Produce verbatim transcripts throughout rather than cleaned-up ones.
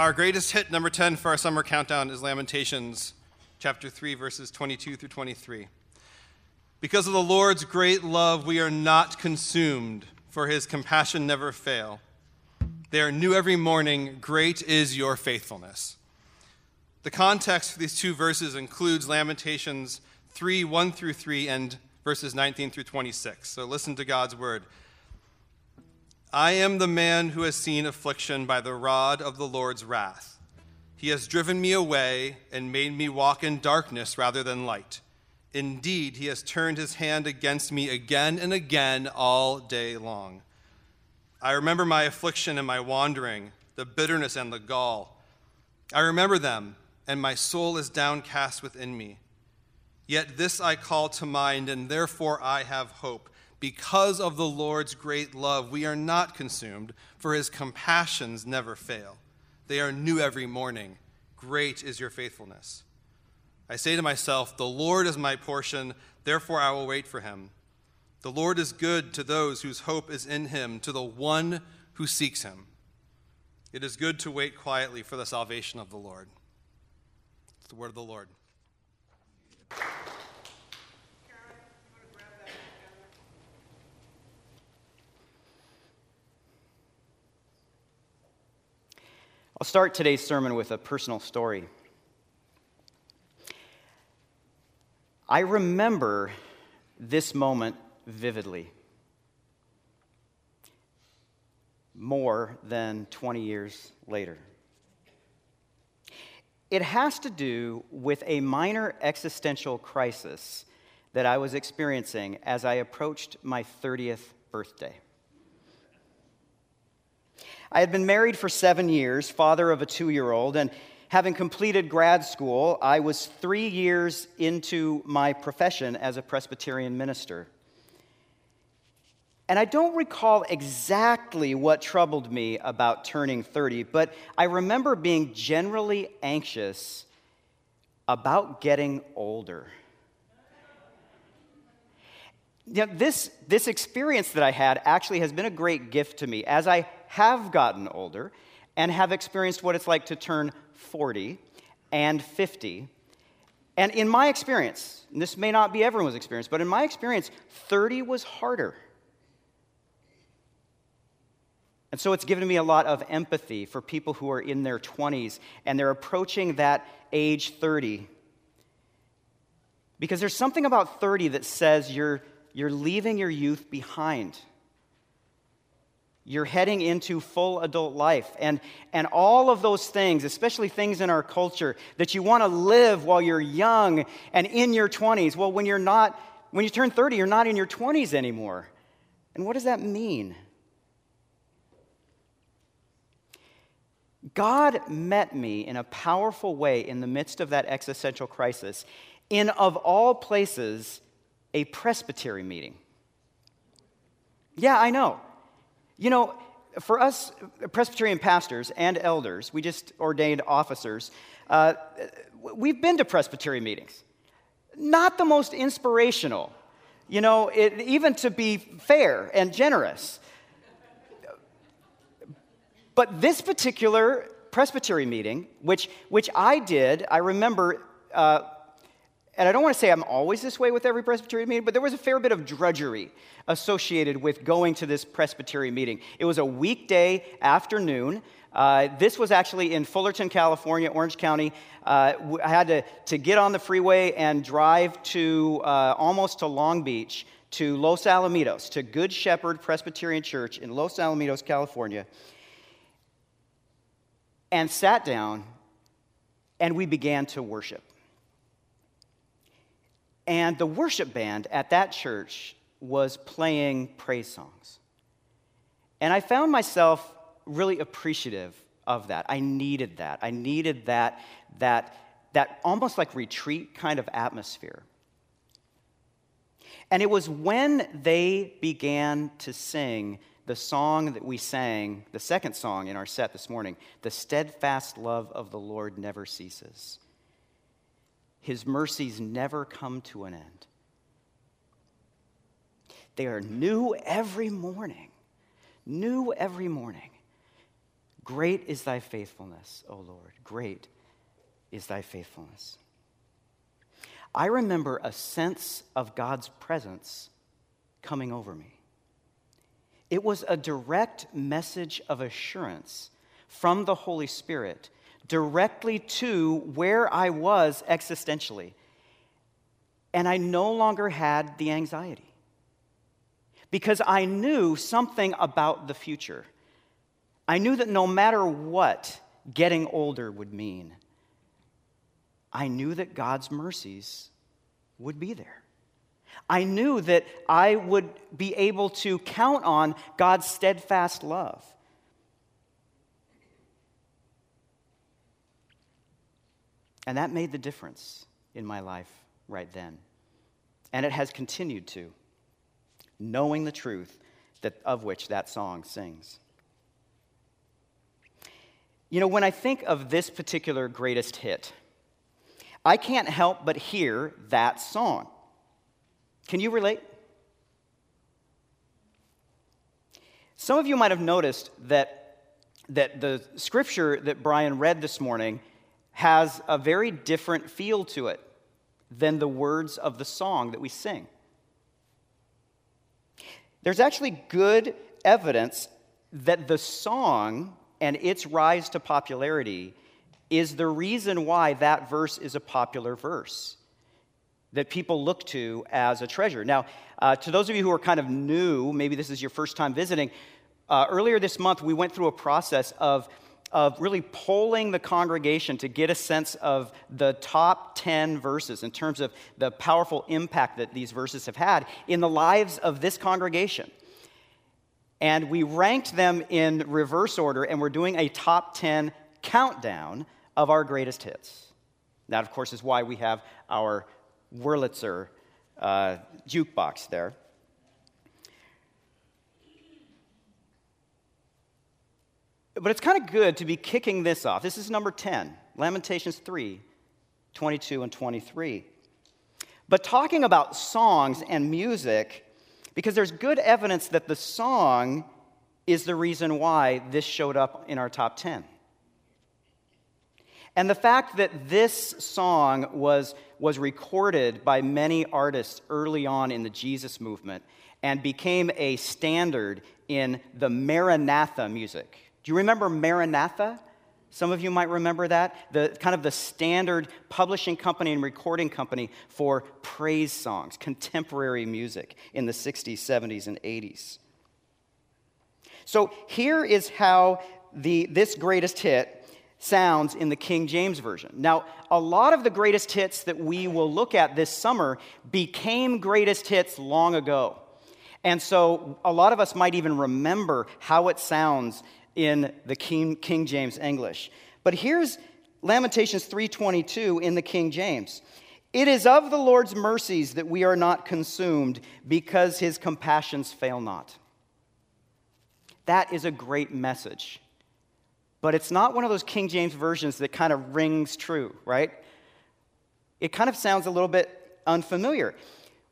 Our greatest hit, number ten, for our summer countdown is Lamentations chapter three, verses twenty-two through twenty-three. Because of the Lord's great love, we are not consumed, for his compassion never fail. They are new every morning. Great is your faithfulness. The context for these two verses includes Lamentations three, one through three, and verses nineteen through twenty-six. So listen to God's word. I am the man who has seen affliction by the rod of the Lord's wrath. He has driven me away and made me walk in darkness rather than light. Indeed, he has turned his hand against me again and again all day long. I remember my affliction and my wandering, the bitterness and the gall. I remember them, and my soul is downcast within me. Yet this I call to mind, and therefore I have hope. Because of the Lord's great love, we are not consumed, for his compassions never fail. They are new every morning. Great is your faithfulness. I say to myself, the Lord is my portion, therefore I will wait for him. The Lord is good to those whose hope is in him, to the one who seeks him. It is good to wait quietly for the salvation of the Lord. It's the word of the Lord. I'll start today's sermon with a personal story. I remember this moment vividly, more than twenty years later. It has to do with a minor existential crisis that I was experiencing as I approached my thirtieth birthday. I had been married for seven years, father of a two-year-old, and having completed grad school, I was three years into my profession as a Presbyterian minister. And I don't recall exactly what troubled me about turning thirty, but I remember being generally anxious about getting older. Now, this, this experience that I had actually has been a great gift to me as I have gotten older and have experienced what it's like to turn forty and fifty. And in my experience, and this may not be everyone's experience, but in my experience, thirty was harder. And so it's given me a lot of empathy for people who are in their twenties and they're approaching that age thirty. Because there's something about thirty that says you're, you're leaving your youth behind. You're heading into full adult life. And, and all of those things, especially things in our culture, that you want to live while you're young and in your twenties. Well, when you're not, when you turn thirty, you're not in your twenties anymore. And what does that mean? God met me in a powerful way in the midst of that existential crisis in, of all places, a presbytery meeting. Yeah, I know. You know, for us Presbyterian pastors and elders, we just ordained officers, uh, we've been to presbytery meetings. Not the most inspirational, you know, it, even to be fair and generous. But this particular presbytery meeting, which which I did, I remember, uh, and I don't want to say I'm always this way with every presbytery meeting, but there was a fair bit of drudgery associated with going to this presbytery meeting. It was a weekday afternoon. Uh, this was actually in Fullerton, California, Orange County. Uh, I had to, to get on the freeway and drive to uh, almost to Long Beach, to Los Alamitos, to Good Shepherd Presbyterian Church in Los Alamitos, California. And sat down, and we began to worship. And the worship band at that church was playing praise songs. And I found myself really appreciative of that. I needed that. I needed that, that, that almost like retreat kind of atmosphere. And it was when they began to sing the song that we sang, the second song in our set this morning, The Steadfast Love of the Lord Never Ceases. His mercies never come to an end. They are new every morning. New every morning. Great is thy faithfulness, O Lord. Great is thy faithfulness. I remember a sense of God's presence coming over me. It was a direct message of assurance from the Holy Spirit directly to where I was existentially. And I no longer had the anxiety because I knew something about the future. I knew that no matter what getting older would mean, I knew that God's mercies would be there. I knew that I would be able to count on God's steadfast love. And that made the difference in my life right then. And it has continued to, knowing the truth that, of which that song sings. You know, when I think of this particular greatest hit, I can't help but hear that song. Can you relate? Some of you might have noticed that that the scripture that Brian read this morning has a very different feel to it than the words of the song that we sing. There's actually good evidence that the song and its rise to popularity is the reason why that verse is a popular verse that people look to as a treasure. Now, uh, to those of you who are kind of new, maybe this is your first time visiting, uh, earlier this month we went through a process of, of really polling the congregation to get a sense of the top ten verses in terms of the powerful impact that these verses have had in the lives of this congregation. And we ranked them in reverse order, and we're doing a top ten countdown of our greatest hits. That, of course, is why we have our Wurlitzer uh, jukebox there. But it's kind of good to be kicking this off. This is number ten, Lamentations three, twenty-two and twenty-three. But talking about songs and music, because there's good evidence that the song is the reason why this showed up in our top ten. And the fact that this song was, was recorded by many artists early on in the Jesus movement and became a standard in the Maranatha music. Do you remember Maranatha? Some of you might remember that. The kind of the standard publishing company and recording company for praise songs, contemporary music in the sixties, seventies, and eighties. So here is how the this greatest hit sounds in the King James Version. Now, a lot of the greatest hits that we will look at this summer became greatest hits long ago. And so a lot of us might even remember how it sounds in the King, King James English. But here's Lamentations three twenty-two in the King James. It is of the Lord's mercies that we are not consumed because his compassions fail not. That is a great message. But it's not one of those King James versions that kind of rings true, right? It kind of sounds a little bit unfamiliar,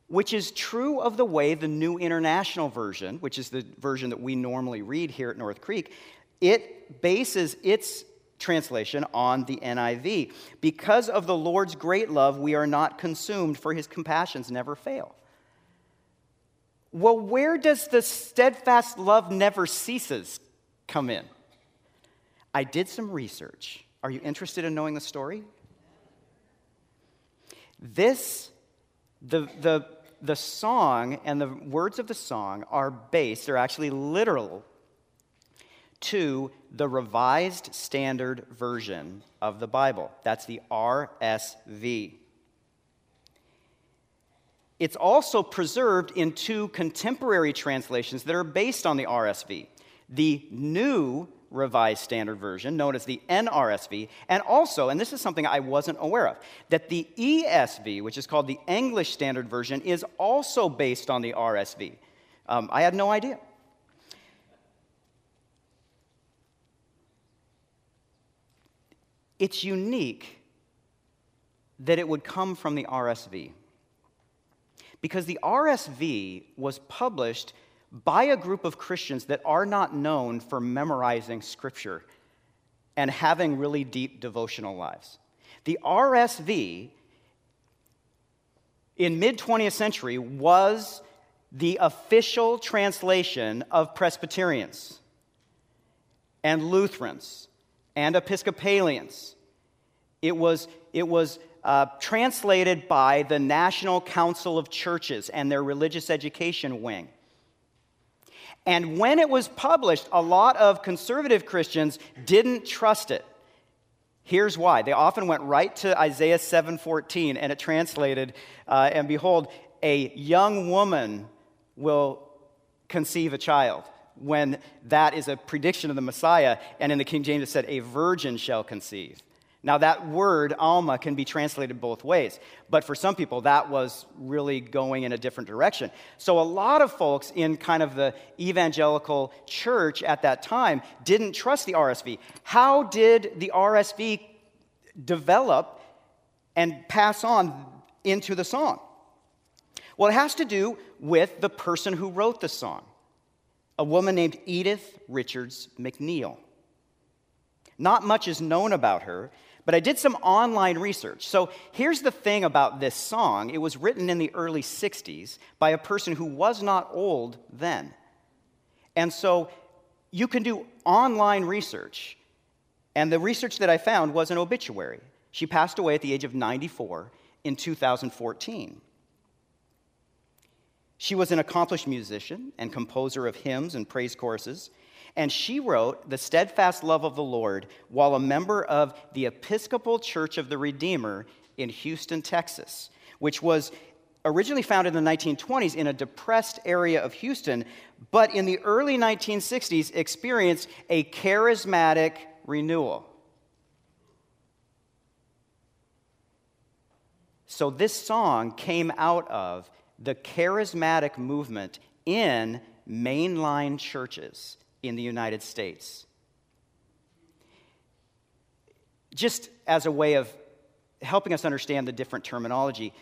which is true of the way the New International Version, which is the version that we normally read here at North Creek, it bases its translation on the N I V. Because of the Lord's great love, we are not consumed, for his compassions never fail. Well, where does the steadfast love never ceases come in? I did some research. Are you interested in knowing the story? This, the, the, the song and the words of the song are based, are actually literal to the Revised Standard Version of the Bible. That's the R S V. It's also preserved in two contemporary translations that are based on the R S V. The New Revised Standard Version, known as the N R S V, and also, and this is something I wasn't aware of, that the E S V, which is called the English Standard Version, is also based on the R S V. Um, I had no idea. It's unique that it would come from the R S V, because the R S V was published by a group of Christians that are not known for memorizing Scripture and having really deep devotional lives. The R S V in mid-twentieth century was the official translation of Presbyterians and Lutherans and Episcopalians. It was, it was uh, translated by the National Council of Churches and their religious education wing. And when it was published, a lot of conservative Christians didn't trust it. Here's why. They often went right to Isaiah seven fourteen, and it translated, uh, and behold, a young woman will conceive a child, when that is a prediction of the Messiah. And in the King James, it said, a virgin shall conceive. Now, that word, Alma, can be translated both ways. But for some people, that was really going in a different direction. So a lot of folks in kind of the evangelical church at that time didn't trust the R S V. How did the R S V develop and pass on into the song? Well, it has to do with the person who wrote the song, a woman named Edith Richards McNeil. Not much is known about her, but I did some online research. So here's the thing about this song. It was written in the early sixties by a person who was not old then. And so you can do online research, and the research that I found was an obituary. She passed away at the age of ninety-four in two thousand fourteen. She was an accomplished musician and composer of hymns and praise choruses, and she wrote The Steadfast Love of the Lord while a member of the Episcopal Church of the Redeemer in Houston, Texas, which was originally founded in the nineteen twenties in a depressed area of Houston, but in the early nineteen sixties experienced a charismatic renewal. So this song came out of the charismatic movement in mainline churches in the United States. Just as a way of helping us understand the different terminology,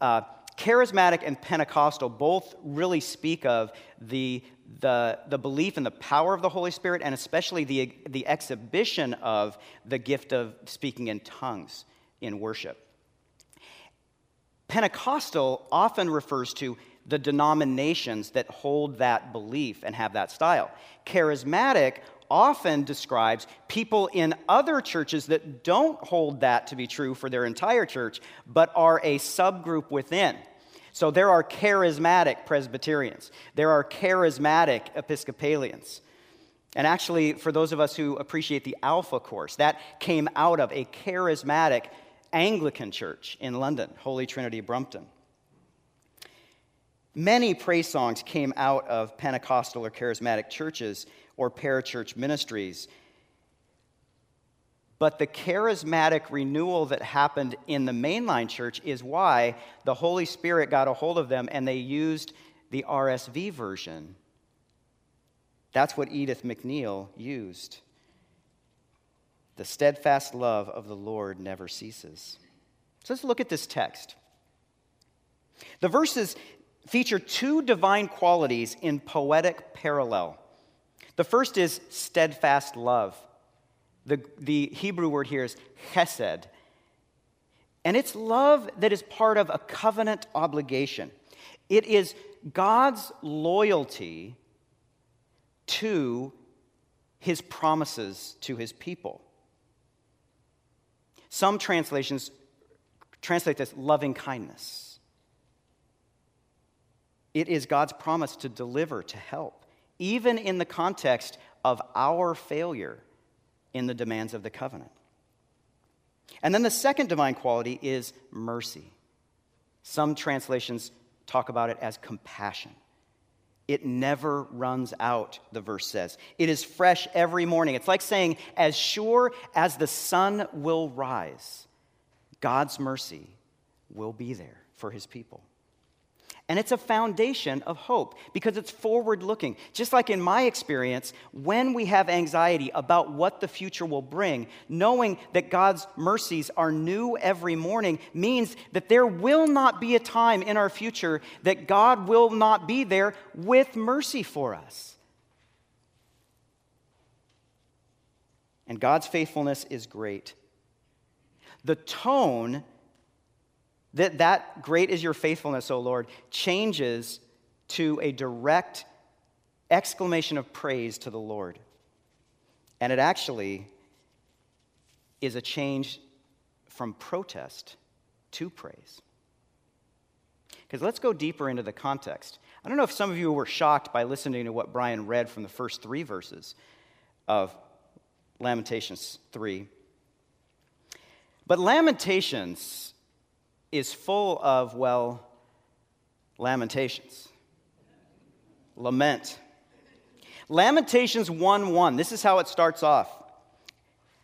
uh, charismatic and Pentecostal both really speak of the, the, the belief in the power of the Holy Spirit, and especially the, the exhibition of the gift of speaking in tongues in worship. Pentecostal often refers to the denominations that hold that belief and have that style. Charismatic often describes people in other churches that don't hold that to be true for their entire church, but are a subgroup within. So there are charismatic Presbyterians. There are charismatic Episcopalians. And actually, for those of us who appreciate the Alpha Course, that came out of a charismatic Anglican church in London, Holy Trinity Brompton. Many praise songs came out of Pentecostal or charismatic churches or parachurch ministries. But the charismatic renewal that happened in the mainline church is why the Holy Spirit got a hold of them and they used the R S V version. That's what Edith McNeil used. The steadfast love of the Lord never ceases. So let's look at this text. The verses feature two divine qualities in poetic parallel. The first is steadfast love. The, the Hebrew word here is hesed. And it's love that is part of a covenant obligation. It is God's loyalty to his promises to his people. Some translations translate this loving kindness. It is God's promise to deliver, to help, even in the context of our failure in the demands of the covenant. And then the second divine quality is mercy. Some translations talk about it as compassion. It never runs out, the verse says. It is fresh every morning. It's like saying, as sure as the sun will rise, God's mercy will be there for his people. And it's a foundation of hope because it's forward-looking. Just like in my experience, when we have anxiety about what the future will bring, knowing that God's mercies are new every morning means that there will not be a time in our future that God will not be there with mercy for us. and God's faithfulness is great. The tone that that great is your faithfulness, O Lord, changes to a direct exclamation of praise to the Lord. And it actually is a change from protest to praise. Because let's go deeper into the context. I don't know if some of you were shocked by listening to what Brian read from the first three verses of Lamentations three. But Lamentations is full of, well, lamentations. Lament. Lamentations one one, this is how it starts off.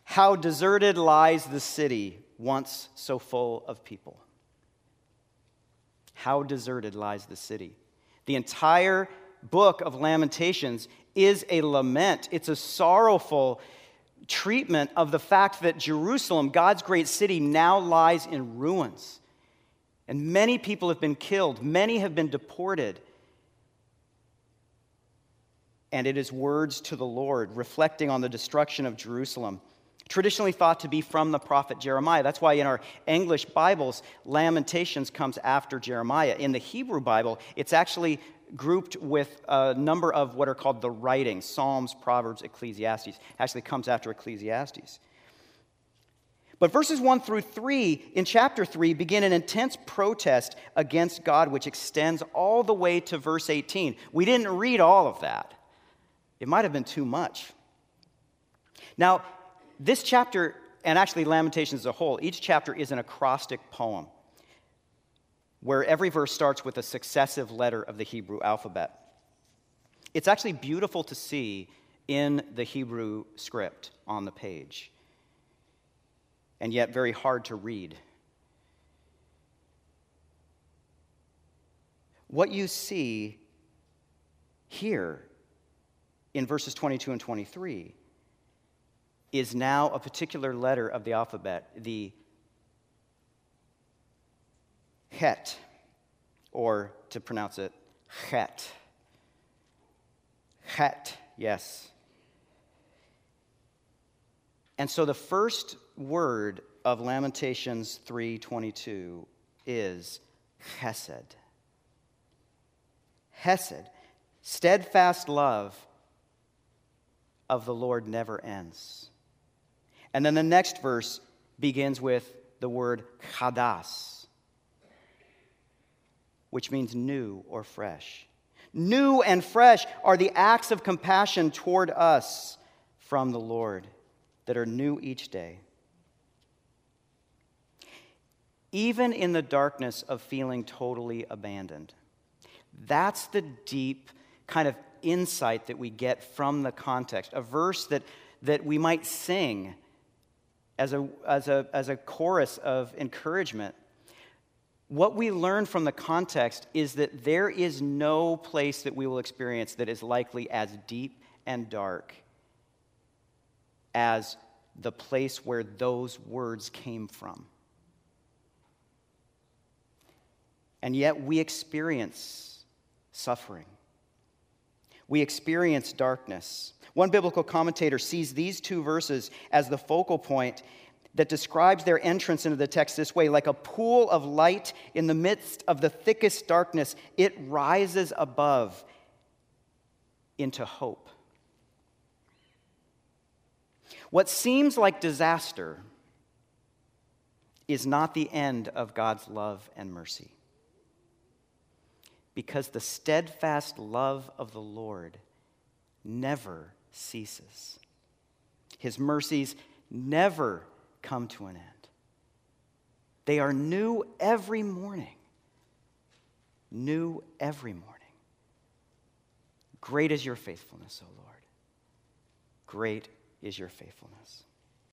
How deserted lies the city, once so full of people. How deserted lies the city. The entire book of Lamentations is a lament. It's a sorrowful treatment of the fact that Jerusalem, God's great city, now lies in ruins. And many people have been killed. Many have been deported. And it is words to the Lord, reflecting on the destruction of Jerusalem, traditionally thought to be from the prophet Jeremiah. That's why in our English Bibles, Lamentations comes after Jeremiah. In the Hebrew Bible, it's actually grouped with a number of what are called the writings, Psalms, Proverbs, Ecclesiastes. It actually comes after Ecclesiastes. But verses one through three in chapter three begin an intense protest against God, which extends all the way to verse eighteen. We didn't read all of that. It might have been too much. Now, this chapter, and actually Lamentations as a whole, each chapter is an acrostic poem where every verse starts with a successive letter of the Hebrew alphabet. It's actually beautiful to see in the Hebrew script on the page, and yet very hard to read. What you see here in verses twenty-two and twenty-three is now a particular letter of the alphabet, the het, or to pronounce it, het. Het, yes. And so the first word of Lamentations three twenty-two is hesed. Hesed, steadfast love of the Lord never ends. And then the next verse begins with the word chadas, which means new or fresh. New and fresh are the acts of compassion toward us from the Lord that are new each day. Even in the darkness of feeling totally abandoned, that's the deep kind of insight that we get from the context. A verse that, that we might sing As a, as a, as a chorus of encouragement. What we learn from the context is that there is no place that we will experience that is likely as deep and dark as the place where those words came from. And yet we experience suffering. We experience darkness. One biblical commentator sees these two verses as the focal point that describes their entrance into the text this way: like a pool of light in the midst of the thickest darkness, it rises above into hope. What seems like disaster is not the end of God's love and mercy, because the steadfast love of the Lord never ceases. His mercies never come to an end. They are new every morning. New every morning. Great is your faithfulness, O Lord. Great is your faithfulness.